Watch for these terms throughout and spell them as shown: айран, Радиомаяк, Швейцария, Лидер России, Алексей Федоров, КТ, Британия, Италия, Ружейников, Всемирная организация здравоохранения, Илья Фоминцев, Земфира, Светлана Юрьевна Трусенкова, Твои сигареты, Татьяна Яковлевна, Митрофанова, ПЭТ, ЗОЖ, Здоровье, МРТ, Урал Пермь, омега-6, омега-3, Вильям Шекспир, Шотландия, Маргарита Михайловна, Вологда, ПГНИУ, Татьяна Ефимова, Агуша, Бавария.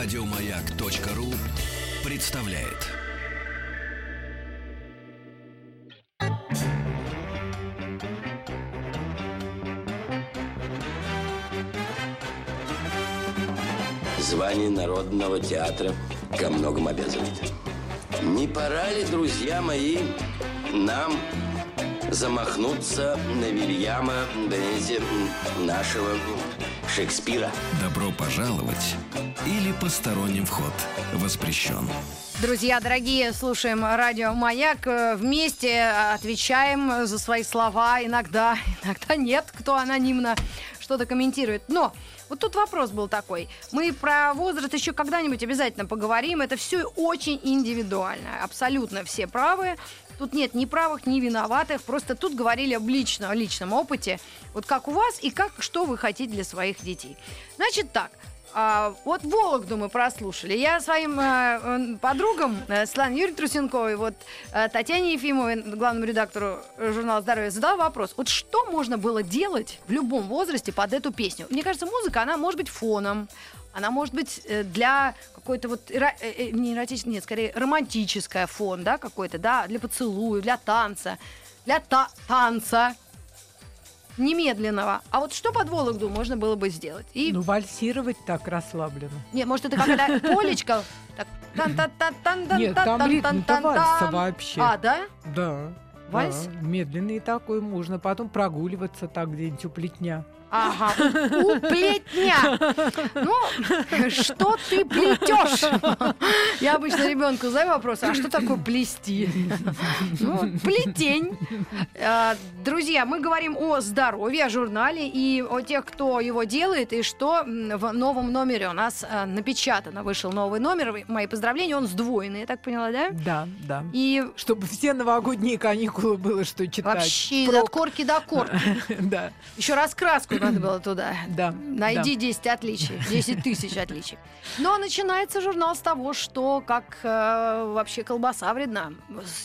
Радиомаяк.ру представляет. Звание Народного театра ко многому обязывает. Не пора ли, друзья мои, нам замахнуться на Вильяма, нашего Шекспира? Добро пожаловать или посторонним вход воспрещен. Друзья, дорогие, слушаем радио «Маяк». Вместе отвечаем за свои слова. Иногда нет, кто анонимно что-то комментирует. Но вот тут вопрос был такой. Мы про возраст еще когда-нибудь обязательно поговорим. Это все очень индивидуально. Абсолютно все правы. Тут нет ни правых, ни виноватых. Просто тут говорили об личном опыте. Вот как у вас и как, что вы хотите для своих детей. Значит так. Вот Вологду мы прослушали. Я своим подругам, Светлане Юрьевне Трусенковой, Татьяне Ефимовой, главному редактору журнала «Здоровье», задала вопрос. Вот что можно было делать в любом возрасте под эту песню? Мне кажется, музыка, она может быть фоном. Она может быть для какой-то романтическая фон, да, какой-то, да, для поцелуя, для танца, для танца. Немедленного. А вот что под Вологду можно было бы сделать? Ну, вальсировать так расслабленно. Нет, может, это какая-то полечка? Нет, там ритм-то вальса вообще. А, да? Да. Вальс? Медленный такой можно. Потом прогуливаться так где-нибудь у плетня. Ага, у плетня. Ну, что ты плетешь? Я обычно ребенку задаю вопрос, а что такое плести? Ну, плетень. Друзья, мы говорим о здоровье, о журнале и о тех, кто его делает и что в новом номере. У нас напечатано, вышел новый номер. Мои поздравления, он сдвоенный, я так поняла, да? Да. И чтобы все новогодние каникулы было что читать. Вообще от корки до корки. Да. Еще раз краску надо было туда. Да. Найди 10 отличий, 10 тысяч отличий. Но начинается журнал с того, что как вообще колбаса вредна.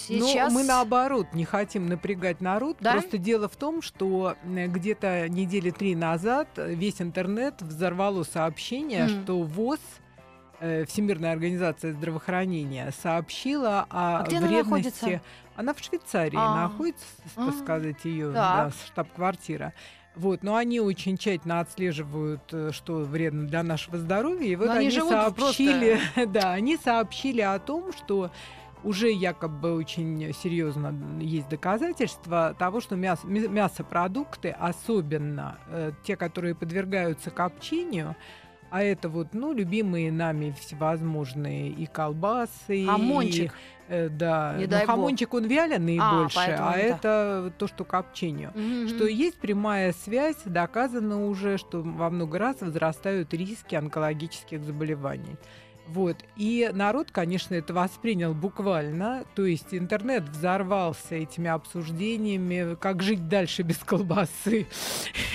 Сейчас... Но мы наоборот не хотим напрягать народ. Да? Просто дело в том, что где-то недели 3 назад весь интернет взорвало сообщение, что ВОЗ, Всемирная организация здравоохранения, сообщила о вредности. Она в Швейцарии находится, так сказать, ее штаб-квартира. Но они очень тщательно отслеживают, что вредно для нашего здоровья. И они сообщили о том, что уже якобы очень серьезно есть доказательства того, что мясопродукты, особенно те, которые подвергаются копчению, а это любимые нами всевозможные и колбасы, хамончик. Хамончик, он вяленый больше, это то, что копчению. Mm-hmm. Что есть прямая связь, доказано уже, что во много раз возрастают риски онкологических заболеваний. И народ, конечно, это воспринял буквально, то есть интернет взорвался этими обсуждениями, как жить дальше без колбасы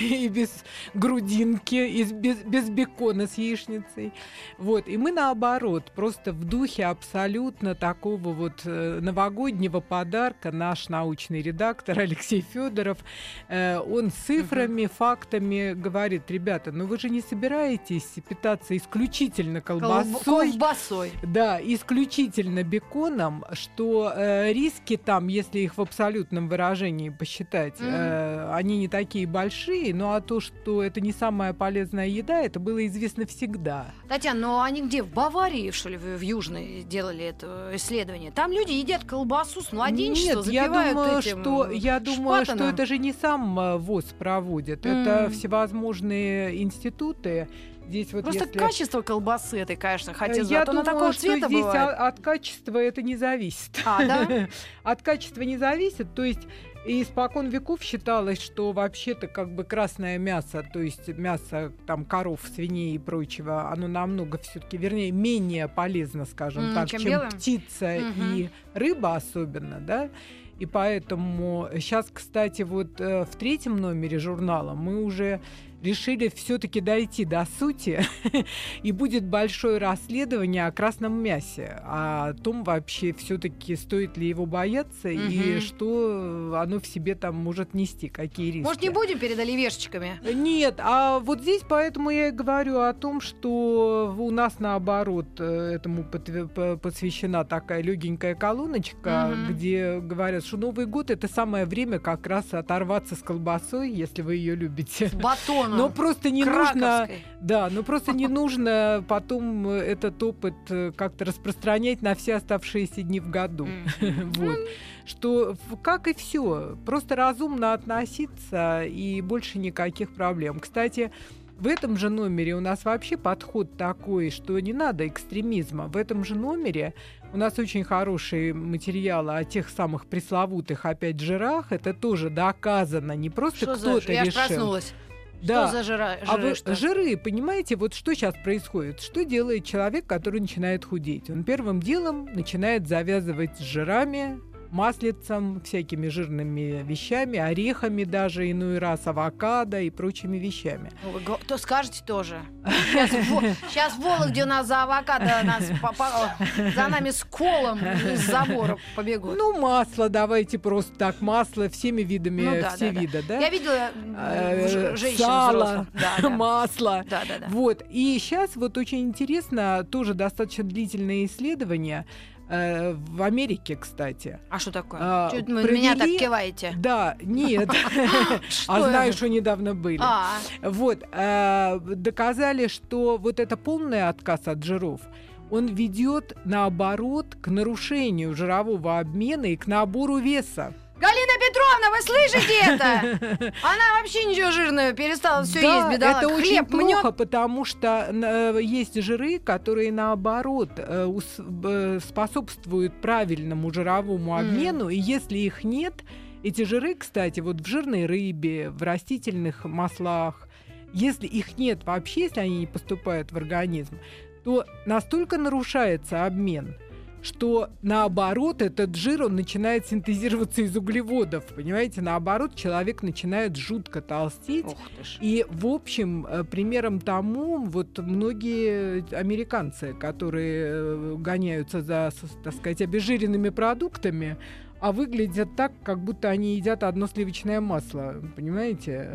и без грудинки, и без бекона с яичницей. И мы, наоборот, просто в духе абсолютно такого новогоднего подарка наш научный редактор Алексей Федоров, он с цифрами, фактами говорит: ребята, вы же не собираетесь питаться исключительно колбасой. Да, исключительно беконом, что риски там, если их в абсолютном выражении посчитать, они не такие большие, а то, что это не самая полезная еда, это было известно всегда. Татьяна, они где, в Баварии, что ли, в Южной делали это исследование? Там люди едят колбасу с младенчества, запивают этим шпатаном. Я думаю, что это же не сам ВОЗ проводит, это всевозможные институты. Здесь просто качество колбасы этой, конечно, хотелось бы. Я думала, такого цвета здесь от качества это не зависит. Да? От качества не зависит, то есть испокон веков считалось, что вообще-то красное мясо, то есть мясо коров, свиней и прочего, оно намного все-таки, вернее, менее полезно, скажем так, чем птица и рыба особенно, да? И поэтому сейчас, кстати, в третьем номере журнала мы уже решили все-таки дойти до сути, и будет большое расследование о красном мясе, о том вообще все-таки стоит ли его бояться и что оно в себе там может нести, какие риски. Может, не будем перед оливешечками? Нет, а вот здесь поэтому я и говорю о том, что у нас наоборот этому посвящена такая легенькая колоночка, где говорят, что Новый год — это самое время как раз оторваться с колбасой, если вы ее любите. С батоном. Но просто не нужно, да, но просто не нужно потом этот опыт как-то распространять на все оставшиеся дни в году. Вот. Что, как и все, просто разумно относиться и больше никаких проблем. Кстати, в этом же номере у нас вообще подход такой, что не надо экстремизма. В этом же номере у нас очень хорошие материалы о тех самых пресловутых, опять, жирах. Это тоже доказано, не просто кто-то решил. Я проснулась. Да. Что за жиры? Жиры, понимаете, вот что сейчас происходит? Что делает человек, который начинает худеть? Он первым делом начинает завязывать с жирами, маслицем, всякими жирными вещами, орехами даже, иной раз авокадо и прочими вещами. То скажете тоже. Сейчас в Вологде у нас за авокадо нас попало, за нами с колом из забора побегут. Ну, масло давайте просто так. Масло всеми видами, ну, да, все да, виды, да? Я видела женщин сало, взрослых. Да, масло. Да. Да. Вот. И сейчас вот очень интересно, тоже достаточно длительное исследование, в Америке, кстати. А что такое? Чуть вы меня так киваете. Да, нет. А знаю, что недавно были. Вот. Доказали, что вот это полный отказ от жиров, он ведет, наоборот, к нарушению жирового обмена и к набору веса. Галина Петровна, вы слышите это? Она вообще ничего жирного перестала все есть, бедолага. Это очень плохо, потому что есть жиры, которые, наоборот, способствуют правильному жировому обмену, и если их нет, эти жиры, кстати, вот в жирной рыбе, в растительных маслах, если их нет вообще, если они не поступают в организм, то настолько нарушается обмен, что, наоборот, этот жир, он начинает синтезироваться из углеводов, понимаете? Наоборот, человек начинает жутко толстеть. И, в общем, примером тому вот многие американцы, которые гоняются за, так сказать, обезжиренными продуктами, а выглядят так, как будто они едят одно сливочное масло, понимаете?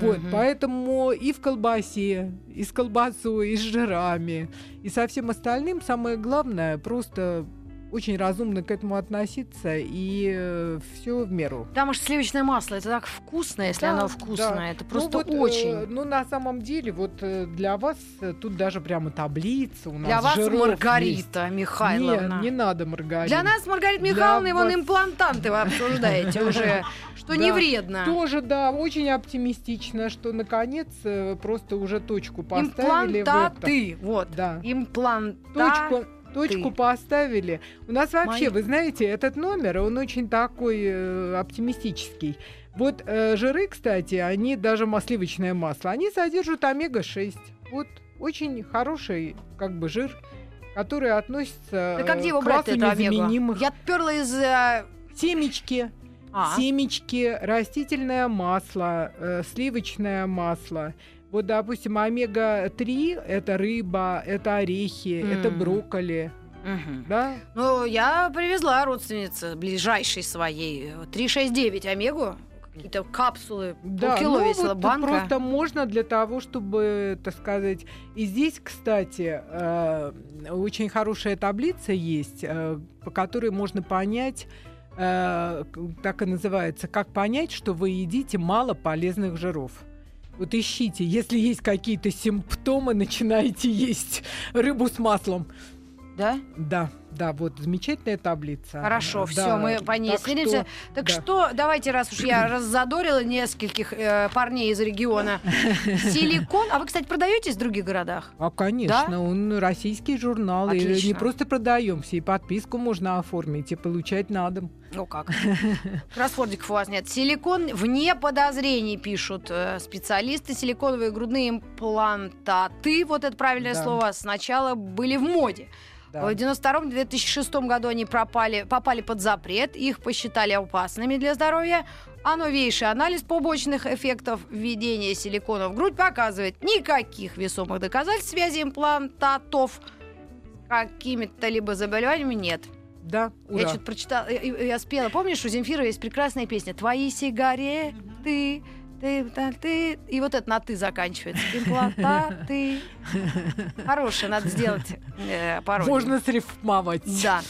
Вот, поэтому и в колбасе, и с колбасой, и с жирами, и со всем остальным самое главное просто очень разумно к этому относиться и все в меру. Потому что сливочное масло — это так вкусно, если оно вкусное, это просто вот, очень. Ну, на самом деле, вот для вас тут даже прямо таблица у нас. Для вас Маргарита есть. Михайловна. Нет, не надо Маргарита. Для нас Маргарита Михайловна, для вон вас... имплантанты вы обсуждаете уже, что не вредно. Тоже, да, очень оптимистично, что, наконец, просто уже точку поставили. Имплантаты, вот. Имплантаты. Точку поставили. У нас вообще, вы знаете, этот номер, он очень такой оптимистический. Вот жиры, кстати, они даже сливочное масло, они содержат омега-6. Вот очень хороший как бы жир, который относится к классу незаменимых. Я отперла из... Семечки. Семечки, растительное масло, сливочное масло. Вот, допустим, омега-3 – это рыба, это орехи, это брокколи. Да? Ну, я привезла родственнице ближайшей своей 3,6,9 омегу. Какие-то капсулы, полкило весила банка. Просто можно для того, чтобы, так сказать... И здесь, кстати, очень хорошая таблица есть, по которой можно понять... так и называется, как понять, что вы едите мало полезных жиров. Вот ищите, если есть какие-то симптомы, начинайте есть рыбу с маслом. Да? Да, да, вот замечательная таблица. Хорошо, да, все, мы по ней следимся. Так что, давайте, раз уж я раззадорила нескольких парней из региона. Силикон. А вы, кстати, продаетесь в других городах? А, конечно, да? Он российский журнал. Отлично. И не просто продаемся, и подписку можно оформить, и получать на дом. Ну как? Кроссвордиков у вас нет. Силикон вне подозрений, пишут специалисты. Силиконовые грудные имплантаты, вот это правильное слово, сначала были в моде. В 1992-2006 году они попали под запрет, их посчитали опасными для здоровья, А новейший анализ побочных эффектов введения силикона в грудь показывает никаких весомых доказательств связи имплантатов с какими-то либо заболеваниями нет. Да, ура. Я что-то прочитала, я спела. Помнишь, у Земфира есть прекрасная песня «Твои сигареты», ты, и вот это на «ты» заканчивается. Имплантаты. Хорошее, надо сделать пародию. Можно срифмовать. Да.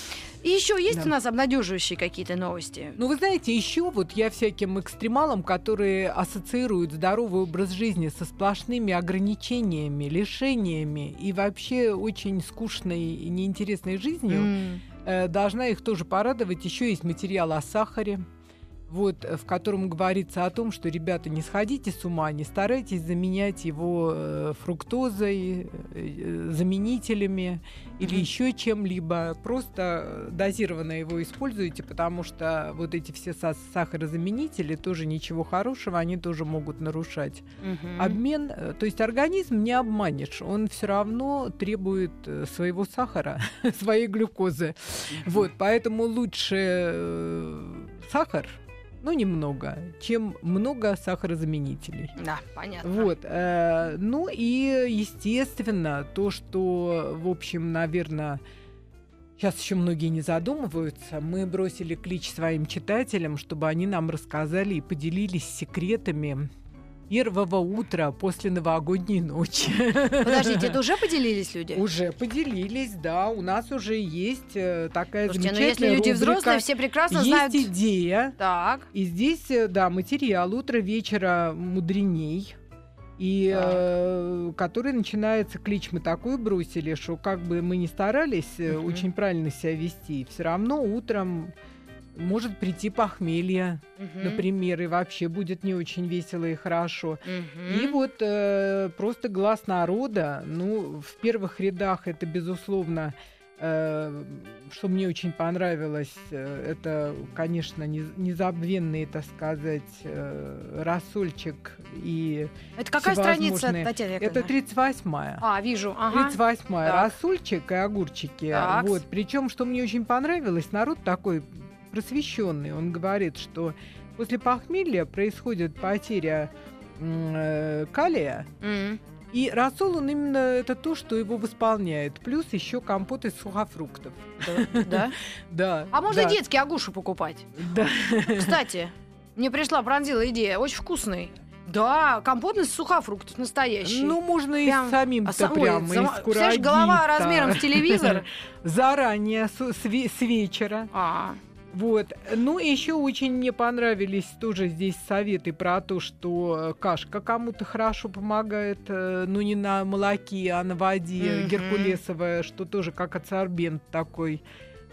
И еще есть у нас обнадеживающие какие-то новости? Ну, вы знаете, еще вот я всяким экстремалам, которые ассоциируют здоровый образ жизни со сплошными ограничениями, лишениями и вообще очень скучной и неинтересной жизнью, должна их тоже порадовать. Еще есть материал о сахаре, вот, в котором говорится о том, что, ребята, не сходите с ума, не старайтесь заменять его фруктозой, заменителями или еще чем-либо. Просто дозированно его используйте, потому что вот эти все сахарозаменители тоже ничего хорошего, они тоже могут нарушать обмен. То есть организм не обманешь, он все равно требует своего сахара, своей глюкозы. Вот, поэтому лучше сахар, но немного, чем много сахарозаменителей. Да, понятно. Вот. Ну и, естественно, то, что, в общем, наверное, сейчас еще многие не задумываются, мы бросили клич своим читателям, чтобы они нам рассказали и поделились секретами первого утра после новогодней ночи. Подождите, это уже поделились люди? Уже поделились, да. У нас уже есть такая замечательная рубрика. Если люди взрослые, все прекрасно знают. Есть идея. Так. И здесь, да, материал «Утро вечера мудреней», и который начинается, клич мы такой бросили, что как бы мы ни старались очень правильно себя вести, все равно утром может прийти похмелье, например, и вообще будет не очень весело и хорошо. И вот просто глаз народа, ну, в первых рядах это, безусловно, что мне очень понравилось, это, конечно, незабвенный, так сказать, рассольчик и это какая страница, Татьяна Яковлевна? Это 38-я. А, вижу. Ага. 38-я. Рассольчик и огурчики. Так. Вот. Причем, что мне очень понравилось, народ такой просвещенный, он говорит, что после похмелья происходит потеря калия, и рассол, он именно это то, что его восполняет, плюс еще компот из сухофруктов. Да? Да. А можно детские агуши покупать? Да. Кстати, мне пришла, пронзила идея, очень вкусный. Да, компот из сухофруктов настоящий. Ну, можно и самим-то прямо из курагиста. Вся же голова размером с телевизор. Заранее, с вечера. Вот. Ну, еще очень мне понравились тоже здесь советы про то, что кашка кому-то хорошо помогает, ну, не на молоке, а на воде, геркулесовая, что тоже как адсорбент такой.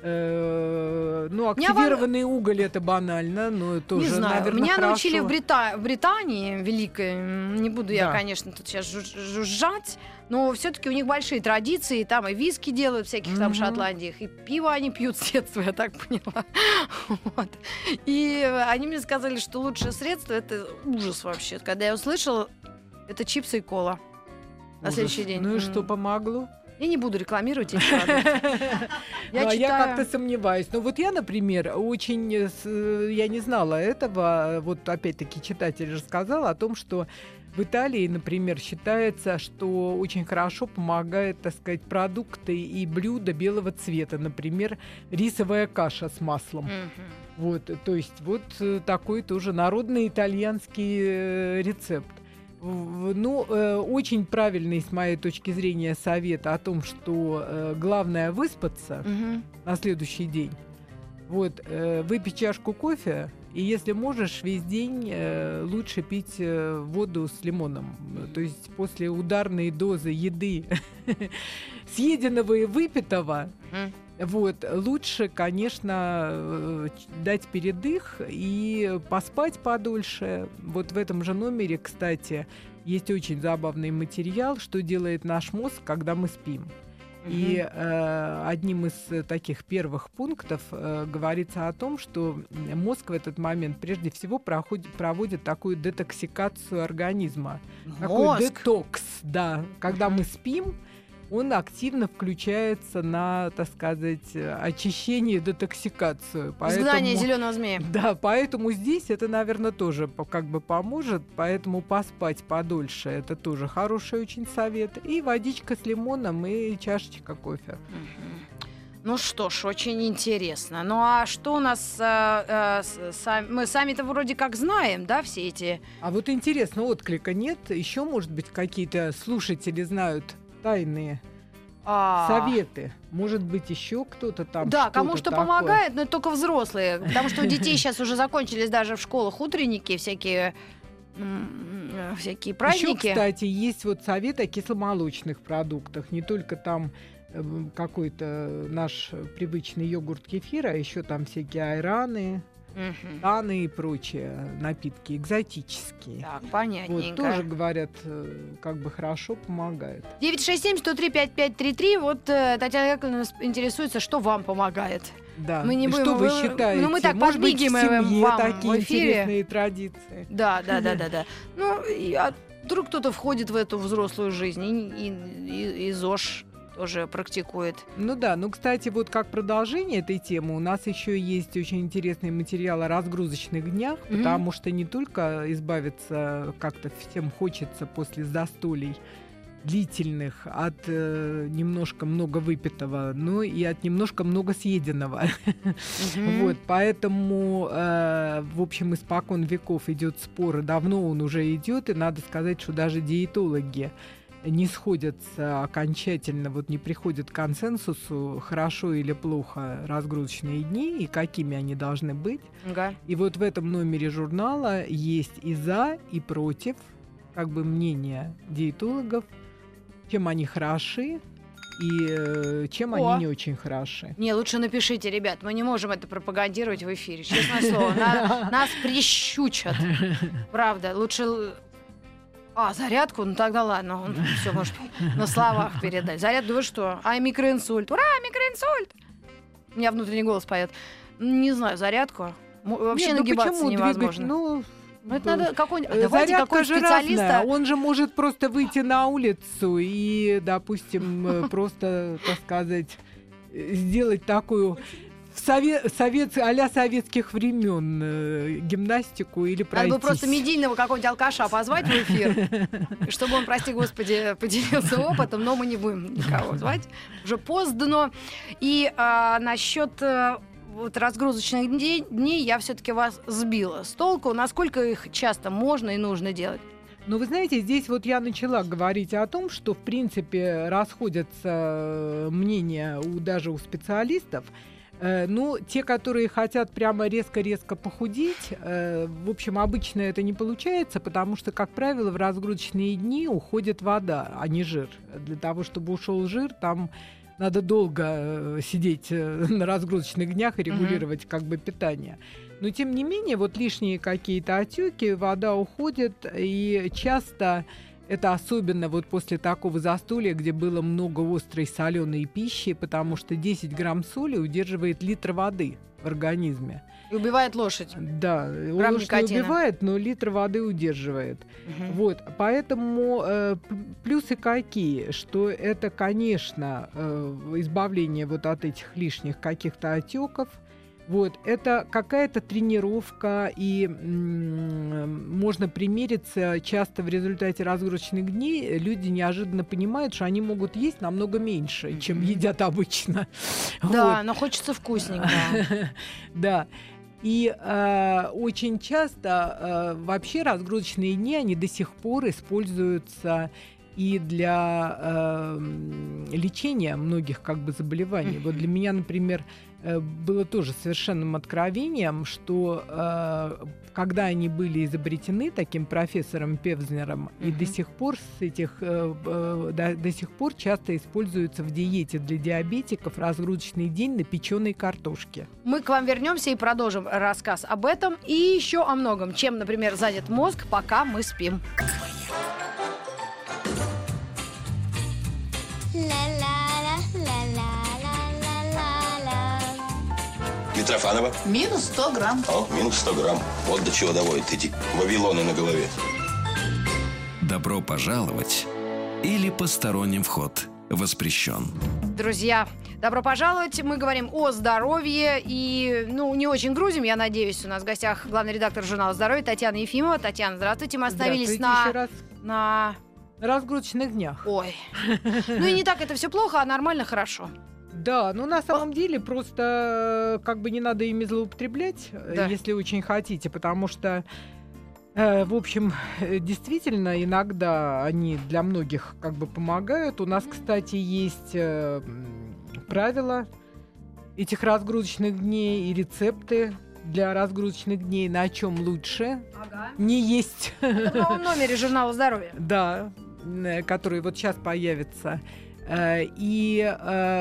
Ну, активированный уголь, это банально, но тоже, не знаю, наверное, меня хорошо научили в Британии, великой, не буду я, конечно, тут сейчас жужжать, но все-таки у них большие традиции, там и виски делают всяких там Шотландиях, и пиво они пьют с детства, я так поняла. Вот. И они мне сказали, что лучшее средство, это ужас вообще, когда я услышала, это чипсы и кола на следующий день. Ну и что, помогло? Я не буду рекламировать эти продукты. Я как-то сомневаюсь. Но вот я, например, очень... Я не знала этого. Вот опять-таки читатель рассказал о том, что в Италии, например, считается, что очень хорошо помогают, так сказать, продукты и блюда белого цвета. Например, рисовая каша с маслом. Вот, то есть вот такой тоже народный итальянский рецепт. Ну, очень правильный, с моей точки зрения, совет о том, что главное выспаться на следующий день. Вот, выпей чашку кофе, и если можешь, весь день лучше пить воду с лимоном. То есть после ударной дозы еды, съеденного и выпитого, вот, лучше, конечно, дать передых и поспать подольше. Вот в этом же номере, кстати, есть очень забавный материал, что делает наш мозг, когда мы спим. И одним из таких первых пунктов говорится о том, что мозг в этот момент прежде всего проводит такую детоксикацию организма. Мозг? Такой детокс, да. Когда мы спим, он активно включается на, так сказать, очищение и детоксикацию. Изгнание зеленого змея. Да, поэтому здесь это, наверное, тоже как бы поможет, поэтому поспать подольше — это тоже хороший очень совет. И водичка с лимоном и чашечка кофе. Ну что ж, очень интересно. Ну а что у нас... мы сами-то вроде как знаем, да, все эти... А вот интересно, отклика нет. Еще, может быть, какие-то слушатели знают тайные советы. Может быть, еще кто-то там... Да, кому что такое помогает, но это только взрослые. Потому что у детей сейчас уже закончились даже в школах утренники, всякие праздники. Еще, кстати, есть вот совет о кисломолочных продуктах. Не только там... какой-то наш привычный йогурт, кефир, а еще там всякие айраны, таны и прочие напитки экзотические. Так, понятненько. Вот тоже, говорят, как бы хорошо помогает. 967-103-5533. Вот Татьяна Яковлевна интересуется, что вам помогает. Да. Мы не будем... Что вы считаете? Ну, мы так подмигиваем вам такие в эфире. Интересные традиции. Да. Ну, вдруг кто-то входит в эту взрослую жизнь и ЗОЖ тоже практикует. Ну да, ну, кстати, вот как продолжение этой темы у нас еще есть очень интересный материал о разгрузочных днях, потому что не только избавиться как-то всем хочется после застолий длительных от немножко много выпитого, но и от немножко много съеденного. Вот, поэтому, в общем, испокон веков идет спор, давно он уже идет, и надо сказать, что даже диетологи не сходятся окончательно, вот не приходят к консенсусу, хорошо или плохо разгрузочные дни и какими они должны быть. И вот в этом номере журнала есть и за, и против, как бы, мнения диетологов, чем они хороши и чем они не очень хороши. Не, лучше напишите, ребят, мы не можем это пропагандировать в эфире, честное слово. Нас прищучат. Правда, лучше... зарядку? Ну тогда ладно, он все может на словах передать. Зарядку, вы что? Микроинсульт. Ура, микроинсульт! У меня внутренний голос поет. Не знаю, зарядку. Вообще нет, нагибаться невозможно. Это надо какой-нибудь специалист. Он же может просто выйти на улицу и, допустим, просто, так сказать, сделать такую... а-ля советских времен гимнастику или пройтись. Надо бы просто медийного какого-нибудь алкаша позвать в эфир, чтобы он, прости господи, поделился опытом, но мы не будем никого звать. Уже поздно. И насчет вот разгрузочных дней я все-таки вас сбила с толку. Насколько их часто можно и нужно делать? Но вы знаете, здесь вот я начала говорить о том, что, в принципе, расходятся мнения даже у специалистов. Ну, те, которые хотят прямо резко-резко похудеть, в общем, обычно это не получается, потому что, как правило, в разгрузочные дни уходит вода, а не жир. Для того, чтобы ушел жир, там надо долго сидеть на разгрузочных днях и регулировать как бы питание. Но, тем не менее, вот лишние какие-то отеки, вода уходит, и часто... Это особенно вот после такого застолья, где было много острой соленой пищи, потому что 10 грамм соли удерживает литр воды в организме. И убивает лошадь. Да, лошадь не убивает, но литр воды удерживает. Вот, поэтому плюсы какие? Что это, конечно, избавление вот от этих лишних каких-то отеков. Вот, это какая-то тренировка, и можно примериться. Часто в результате разгрузочных дней люди неожиданно понимают, что они могут есть намного меньше, чем едят обычно. Да, вот. Но хочется вкусненько. Да. И очень часто вообще разгрузочные дни, они до сих пор используются и для лечения многих как бы заболеваний. Вот для меня, например, было тоже совершенным откровением, что когда они были изобретены таким профессором Певзнером, и до сих пор с этих до сих пор часто используются в диете для диабетиков разгрузочный день на печеной картошке. Мы к вам вернемся и продолжим рассказ об этом и еще о многом, чем, например, занят мозг, пока мы спим. Митрофанова. Минус 100 грамм. Минус 100 грамм. Вот до чего доводят эти вавилоны на голове. Добро пожаловать или посторонним вход воспрещен. Друзья, добро пожаловать. Мы говорим о здоровье и, не очень грузим, я надеюсь. У нас в гостях главный редактор журнала «Здоровье» Татьяна Ефимова. Татьяна, здравствуйте. Мы остановились на разгрузочных днях. Ой. И не так это все плохо, а нормально хорошо. Да, на самом деле просто не надо ими злоупотреблять, да, если очень хотите, потому что, в общем, действительно, иногда они для многих помогают. У нас, кстати, есть правила этих разгрузочных дней и рецепты для разгрузочных дней, на чем лучше не есть. В новом номере журнала «Здоровье». Да, который вот сейчас появится. И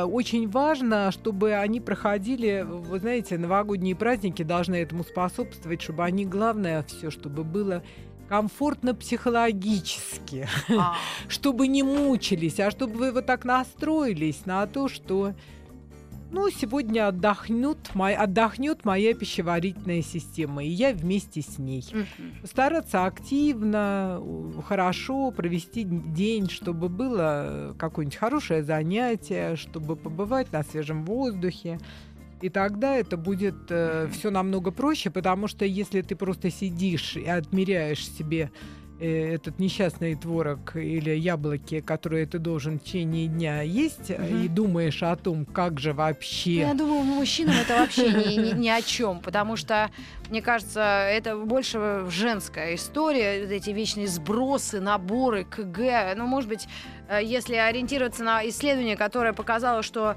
очень важно, чтобы они проходили, вы знаете, новогодние праздники должны этому способствовать, чтобы они, главное, все, чтобы было комфортно психологически, чтобы не мучились, а чтобы вы вот так настроились на то, что... сегодня отдохнет моя пищеварительная система, и я вместе с ней. Стараться активно, хорошо провести день, чтобы было какое-нибудь хорошее занятие, чтобы побывать на свежем воздухе. И тогда это будет все намного проще, потому что если ты просто сидишь и отмеряешь себе этот несчастный творог или яблоки, которые ты должен в течение дня есть, и думаешь о том, как же вообще... Я думаю, мужчинам это вообще ни о чем, потому что, мне кажется, это больше женская история, эти вечные сбросы, наборы, КГ, может быть, если ориентироваться на исследование, которое показало, что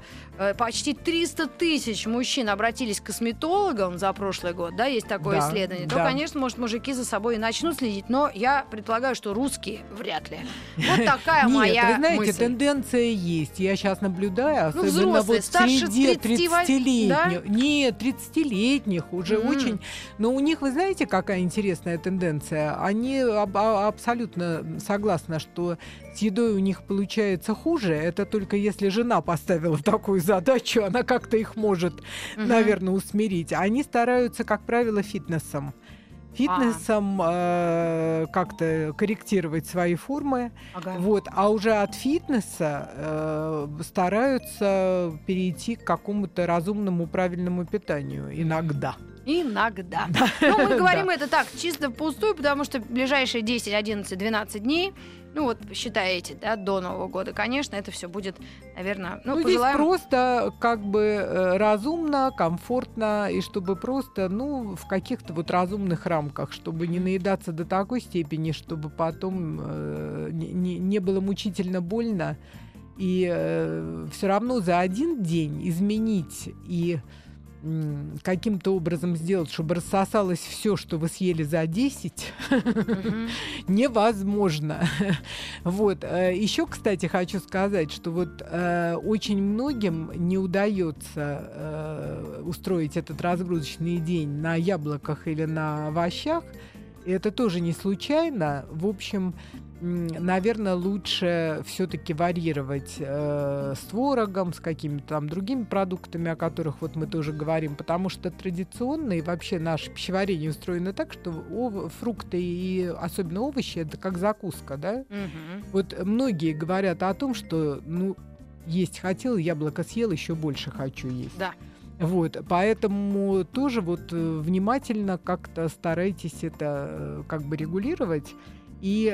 почти 300 тысяч мужчин обратились к косметологам за прошлый год, да, есть такое исследование, то, конечно, может, мужики за собой и начнут следить, но я предполагаю, что русские вряд ли. Вот такая моя мысль. Вы знаете, тенденция есть. Я сейчас наблюдаю, особенно взрослые, старше 30-летних. Нет, 30-летних уже очень... Но у них, вы знаете, какая интересная тенденция? Они абсолютно согласны, что с едой у них получается хуже. Это только если жена поставила такую задачу, она как-то их может, наверное, усмирить. Они стараются, как правило, фитнесом как-то корректировать свои формы. А уже от фитнеса стараются перейти к какому-то разумному, правильному питанию. Иногда. Да. Мы говорим это так, чисто впустую, потому что ближайшие 10, 11, 12 дней, считаете, да, до Нового года, конечно, это все будет, наверное, пожелаем... Здесь просто разумно, комфортно, и чтобы просто, в каких-то разумных рамках, чтобы не наедаться до такой степени, чтобы потом не было мучительно больно, и все равно за один день изменить и... каким-то образом сделать, чтобы рассосалось все, что вы съели за 10, невозможно. Еще, кстати, хочу сказать, что очень многим не удается устроить этот разгрузочный день на яблоках или на овощах. И это тоже не случайно. В общем, наверное, лучше все-таки варьировать с творогом, с какими-то другими продуктами, о которых мы тоже говорим, потому что традиционно и вообще наше пищеварение устроено так, что фрукты и особенно овощи — это как закуска, да? Многие говорят о том, что есть хотел, яблоко съел, еще больше хочу есть. Да. Поэтому тоже внимательно как-то старайтесь это регулировать. И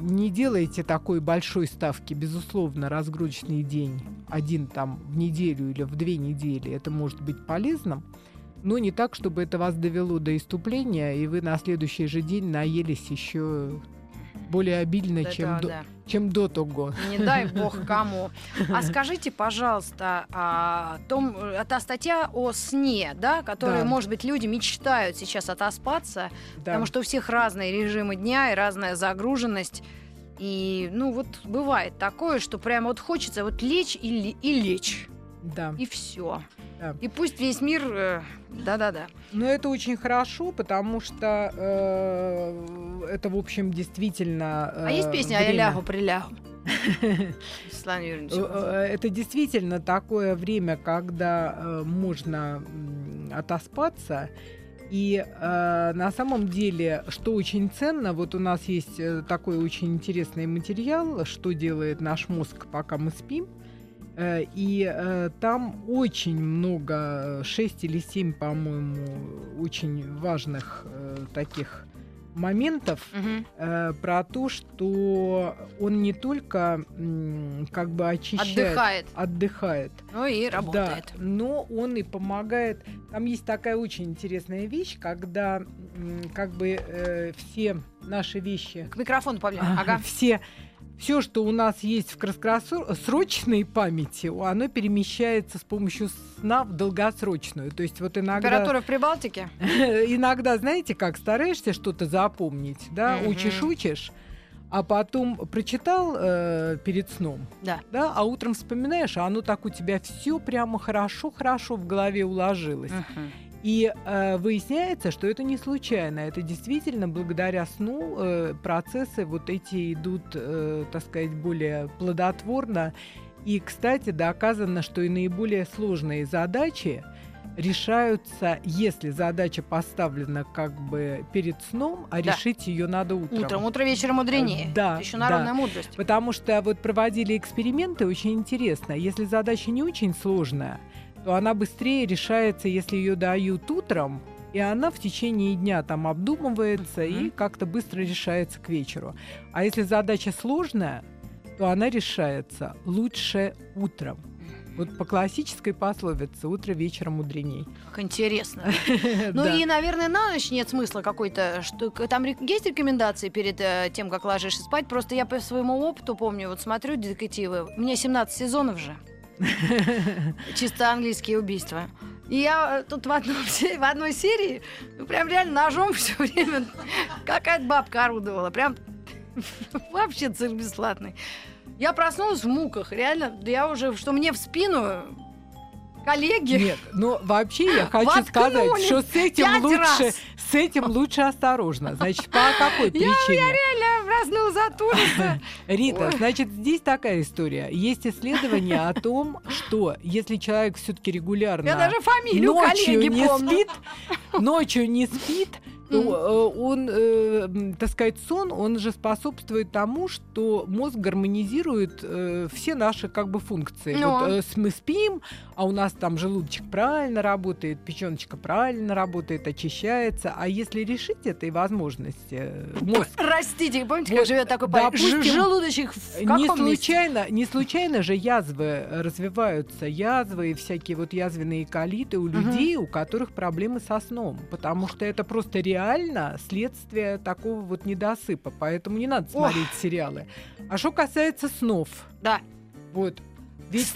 не делайте такой большой ставки. Безусловно, разгрузочный день один в неделю или в 2 недели. Это может быть полезным, но не так, чтобы это вас довело до иступления, и вы на следующий же день наелись еще более обильно, чем до того. Не дай бог кому. А скажите, пожалуйста, та статья о сне, да, которую, может быть, люди мечтают сейчас отоспаться, потому что у всех разные режимы дня и разная загруженность. И, бывает такое, что прям хочется лечь и лечь. Да. И все. Да. И пусть весь мир... Да-да-да. Но это очень хорошо, потому что это, в общем, действительно... А есть песня «А я лягу-прилягу»? Светлана Юрьевна. Это действительно такое время, когда можно отоспаться. И на самом деле, что очень ценно, вот у нас есть такой очень интересный материал, что делает наш мозг, пока мы спим. И там очень много, 6 или 7, по-моему, очень важных таких моментов про то, что он не только как бы очищает, отдыхает, ну и работает, да, но он и помогает. Там есть такая очень интересная вещь, когда как бы все наши вещи... К микрофону, Павлина. Ага. Все, что у нас есть в краткосрочной памяти, оно перемещается с помощью сна в долгосрочную. То есть вот иногда... Температура в Прибалтике? Иногда, знаете, как стараешься что-то запомнить, да, учишь, а потом прочитал перед сном, да, а утром вспоминаешь, а оно так у тебя все прямо хорошо в голове уложилось. И выясняется, что это не случайно. Это действительно благодаря сну процессы вот эти идут, так сказать, более плодотворно. И, кстати, доказано, что и наиболее сложные задачи решаются, если задача поставлена как бы перед сном, а решить ее надо утром. Утро вечера мудренее. Да. Это еще народная мудрость. Потому что вот проводили эксперименты, очень интересно. Если задача не очень сложная, то она быстрее решается, если ее дают утром, и она в течение дня там обдумывается и как-то быстро решается к вечеру. А если задача сложная, то она решается лучше утром. Вот по классической пословице «утро вечера мудреней». Как интересно. Ну и, наверное, на ночь нет смысла какой-то. Там есть рекомендации перед тем, как ложишься спать? Просто я по своему опыту помню, вот смотрю детективы, мне 17 сезонов же. Чисто английские убийства. И я тут в одной серии прям реально ножом все время какая-то бабка орудовала. Прям вообще цирк бесплатный. Я проснулась в муках. Реально, я уже, что мне в спину... Коллеги. Нет, но вообще я хочу сказать, что с этим лучше осторожно. Значит, по какой причине? Я реально проснулась от ужаса. Рита, значит, здесь такая история. Есть исследование о том, что если человек все-таки регулярно ночью не спит, то он, так сказать, сон, он же способствует тому, что мозг гармонизирует все наши как бы функции. Вот мы спим, а у нас там желудочек правильно работает, печёночка правильно работает, очищается. А если решить этой возможности, мозг... Простите, помните, как живет такой парень? Желудочек в каком месте? Не случайно же язвы развиваются, язвы и всякие вот язвенные колиты у людей, у которых проблемы со сном, потому что это просто реально следствие такого вот недосыпа, поэтому не надо смотреть сериалы. А что касается снов, вот, ведь,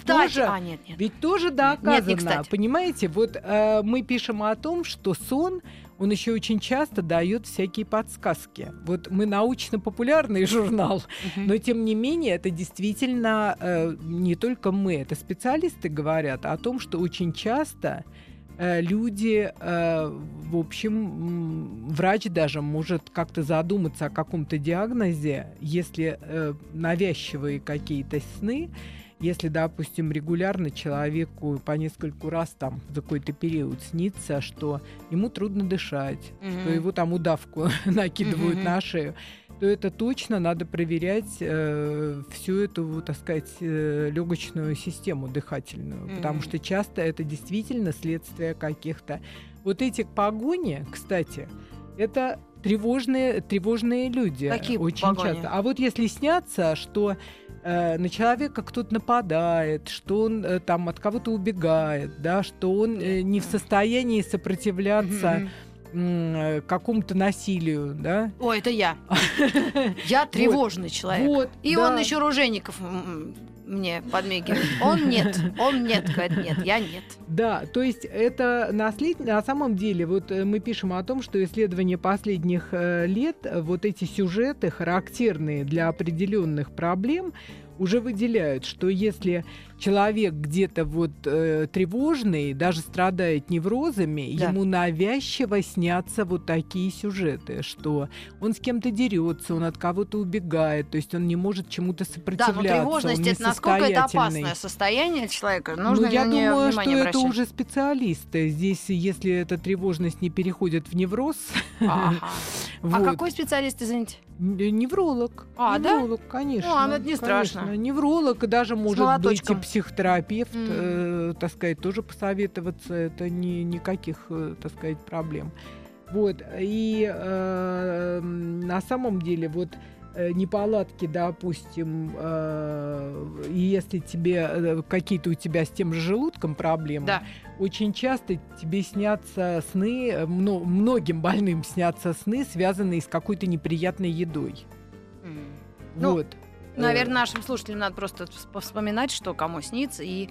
тоже доказано, понимаете, вот мы пишем о том, что сон, он еще очень часто дает всякие подсказки. Вот мы научно-популярный журнал, но тем не менее это действительно не только мы, это специалисты говорят о том, что очень часто люди, в общем, врач даже может как-то задуматься о каком-то диагнозе, если навязчивые какие-то сны, если, допустим, регулярно человеку по нескольку раз там за какой-то период снится, что ему трудно дышать, что его там удавку накидывают на шею, то это точно надо проверять всю эту, так сказать, легочную систему дыхательную, потому что часто это действительно следствие каких-то... Вот эти погони, кстати, это тревожные люди. Какие очень погони? Часто. А вот если снятся, что на человека кто-то нападает, что он там от кого-то убегает, да, что он не в состоянии сопротивляться... какому-то насилию, да? О, это я. Я тревожный человек. И он еще Ружейников мне подмигивает. Он нет, говорит, нет, я нет. Да, то есть это на самом деле, вот мы пишем о том, что исследования последних лет, вот эти сюжеты, характерные для определенных проблем, уже выделяют, что если человек где-то вот тревожный, даже страдает неврозами, да, ему навязчиво снятся вот такие сюжеты, что он с кем-то дерется, он от кого-то убегает, то есть он не может чему-то сопротивляться. Да, но тревожность — это насколько это опасное состояние человека? Нужно ли на нее внимание обращать? Я думаю, что это уже специалисты. Здесь, если эта тревожность не переходит в невроз... А какой специалист, извините? Невролог. А, да? Невролог, конечно. Ну, это не страшно. Невролог, и даже может быть и психотерапевт, так сказать, тоже посоветоваться. Это никаких, так сказать, проблем. Вот. И на самом деле, вот неполадки, допустим, если тебе какие-то у тебя с тем же желудком проблемы, да, очень часто тебе снятся сны, многим больным снятся сны, связанные с какой-то неприятной едой. Вот. Наверное, нашим слушателям надо просто вспоминать, что кому снится, и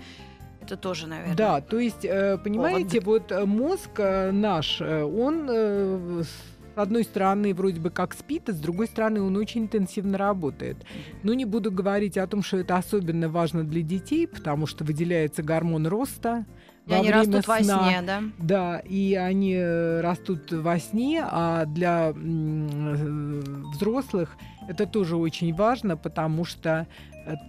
это тоже, наверное. Да, то есть, понимаете, вот мозг наш, он... С одной стороны, вроде бы как спит, а с другой стороны, он очень интенсивно работает. Но не буду говорить о том, что это особенно важно для детей, потому что выделяется гормон роста. И они растут во сне, да? Да, и они растут во сне, а для взрослых это тоже очень важно, потому что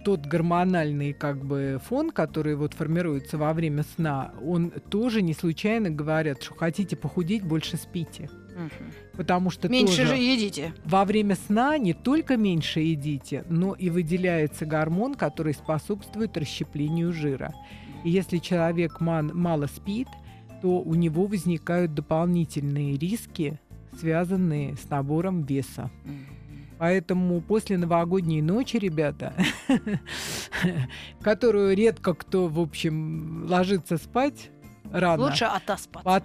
тот гормональный как бы фон, который вот формируется во время сна, он тоже не случайно говорят, что хотите похудеть, больше спите. Потому что меньше же едите. Во время сна не только меньше едите, но и выделяется гормон, который способствует расщеплению жира. И если человек мало спит, то у него возникают дополнительные риски, связанные с набором веса. Поэтому после новогодней ночи, ребята, которую редко кто, в общем, ложится спать рано. Лучше отоспаться.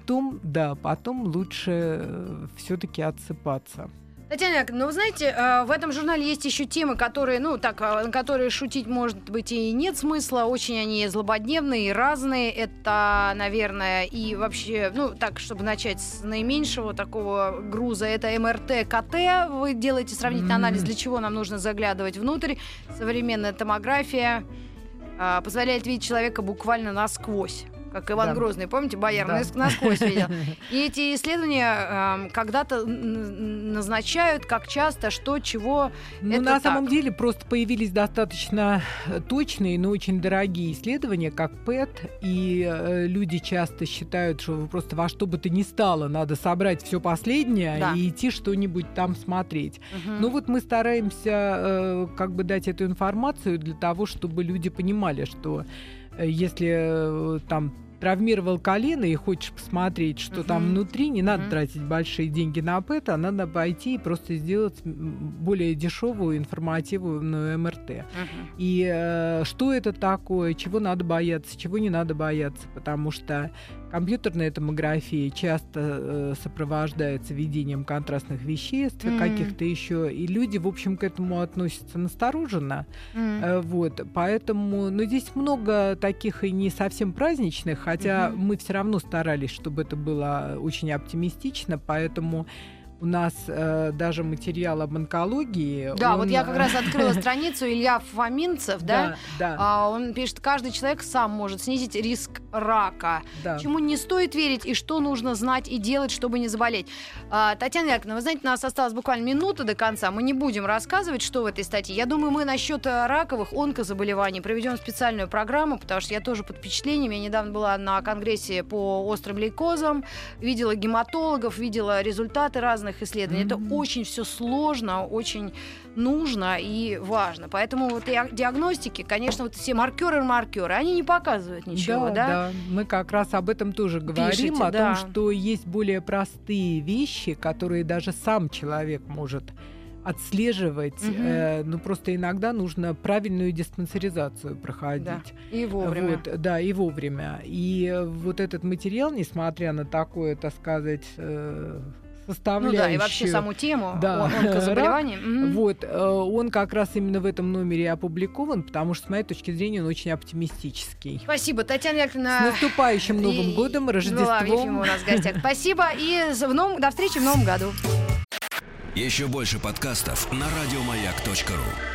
Потом лучше все-таки отсыпаться. Татьяна Яковлевна, ну вы знаете, в этом журнале есть еще темы, которые, на которые шутить, может быть, и нет смысла. Очень они злободневные и разные. Это, наверное, и вообще, чтобы начать с наименьшего такого груза, это МРТ, КТ. Вы делаете сравнительный анализ, для чего нам нужно заглядывать внутрь. Современная томография позволяет видеть человека буквально насквозь. Как Иван Грозный, помните, бояр насквозь видел. И эти исследования когда-то назначают, как часто, что, чего. На самом деле просто появились достаточно точные, но очень дорогие исследования, как ПЭТ, и люди часто считают, что просто во что бы то ни стало надо собрать все последнее и идти что-нибудь там смотреть. Но вот мы стараемся как бы дать эту информацию для того, чтобы люди понимали, что если там травмировал колено и хочешь посмотреть, что там внутри, не надо тратить большие деньги на ПЭТ, а надо пойти и просто сделать более дешевую информативную МРТ. И что это такое, чего надо бояться, чего не надо бояться, потому что компьютерная томография часто сопровождается введением контрастных веществ каких-то еще, и люди, в общем, к этому относятся настороженно. Вот, поэтому, здесь много таких и не совсем праздничных, хотя мы все равно старались, чтобы это было очень оптимистично, поэтому у нас даже материал об онкологии. Да, вот я как раз открыла страницу Илья Фоминцев, он пишет, каждый человек сам может снизить риск рака. Да. Чему не стоит верить и что нужно знать и делать, чтобы не заболеть. Татьяна Яковлевна, вы знаете, у нас осталась буквально минута до конца, мы не будем рассказывать, что в этой статье. Я думаю, мы насчет раковых онкозаболеваний проведем специальную программу, потому что я тоже под впечатлением. Я недавно была на конгрессе по острым лейкозам, видела гематологов, видела результаты разных исследований. Это очень все сложно, очень нужно и важно. Поэтому вот и диагностики, конечно, вот все маркеры, они не показывают ничего, да? Мы как раз об этом тоже говорим, о том, что есть более простые вещи, которые даже сам человек может отслеживать, просто иногда нужно правильную диспансеризацию проходить. Да. И вовремя. Вот, и вовремя. И вот этот материал, несмотря на такое, так сказать, составляющую. И вообще саму тему онкозаболеваний. Вот, он как раз именно в этом номере опубликован, потому что, с моей точки зрения, он очень оптимистический. Спасибо, Татьяна Яковлевна. С наступающим Новым годом, Рождеством. У нас в гостях. Спасибо, и до встречи в Новом году. Еще больше подкастов на радиомаяк.ру.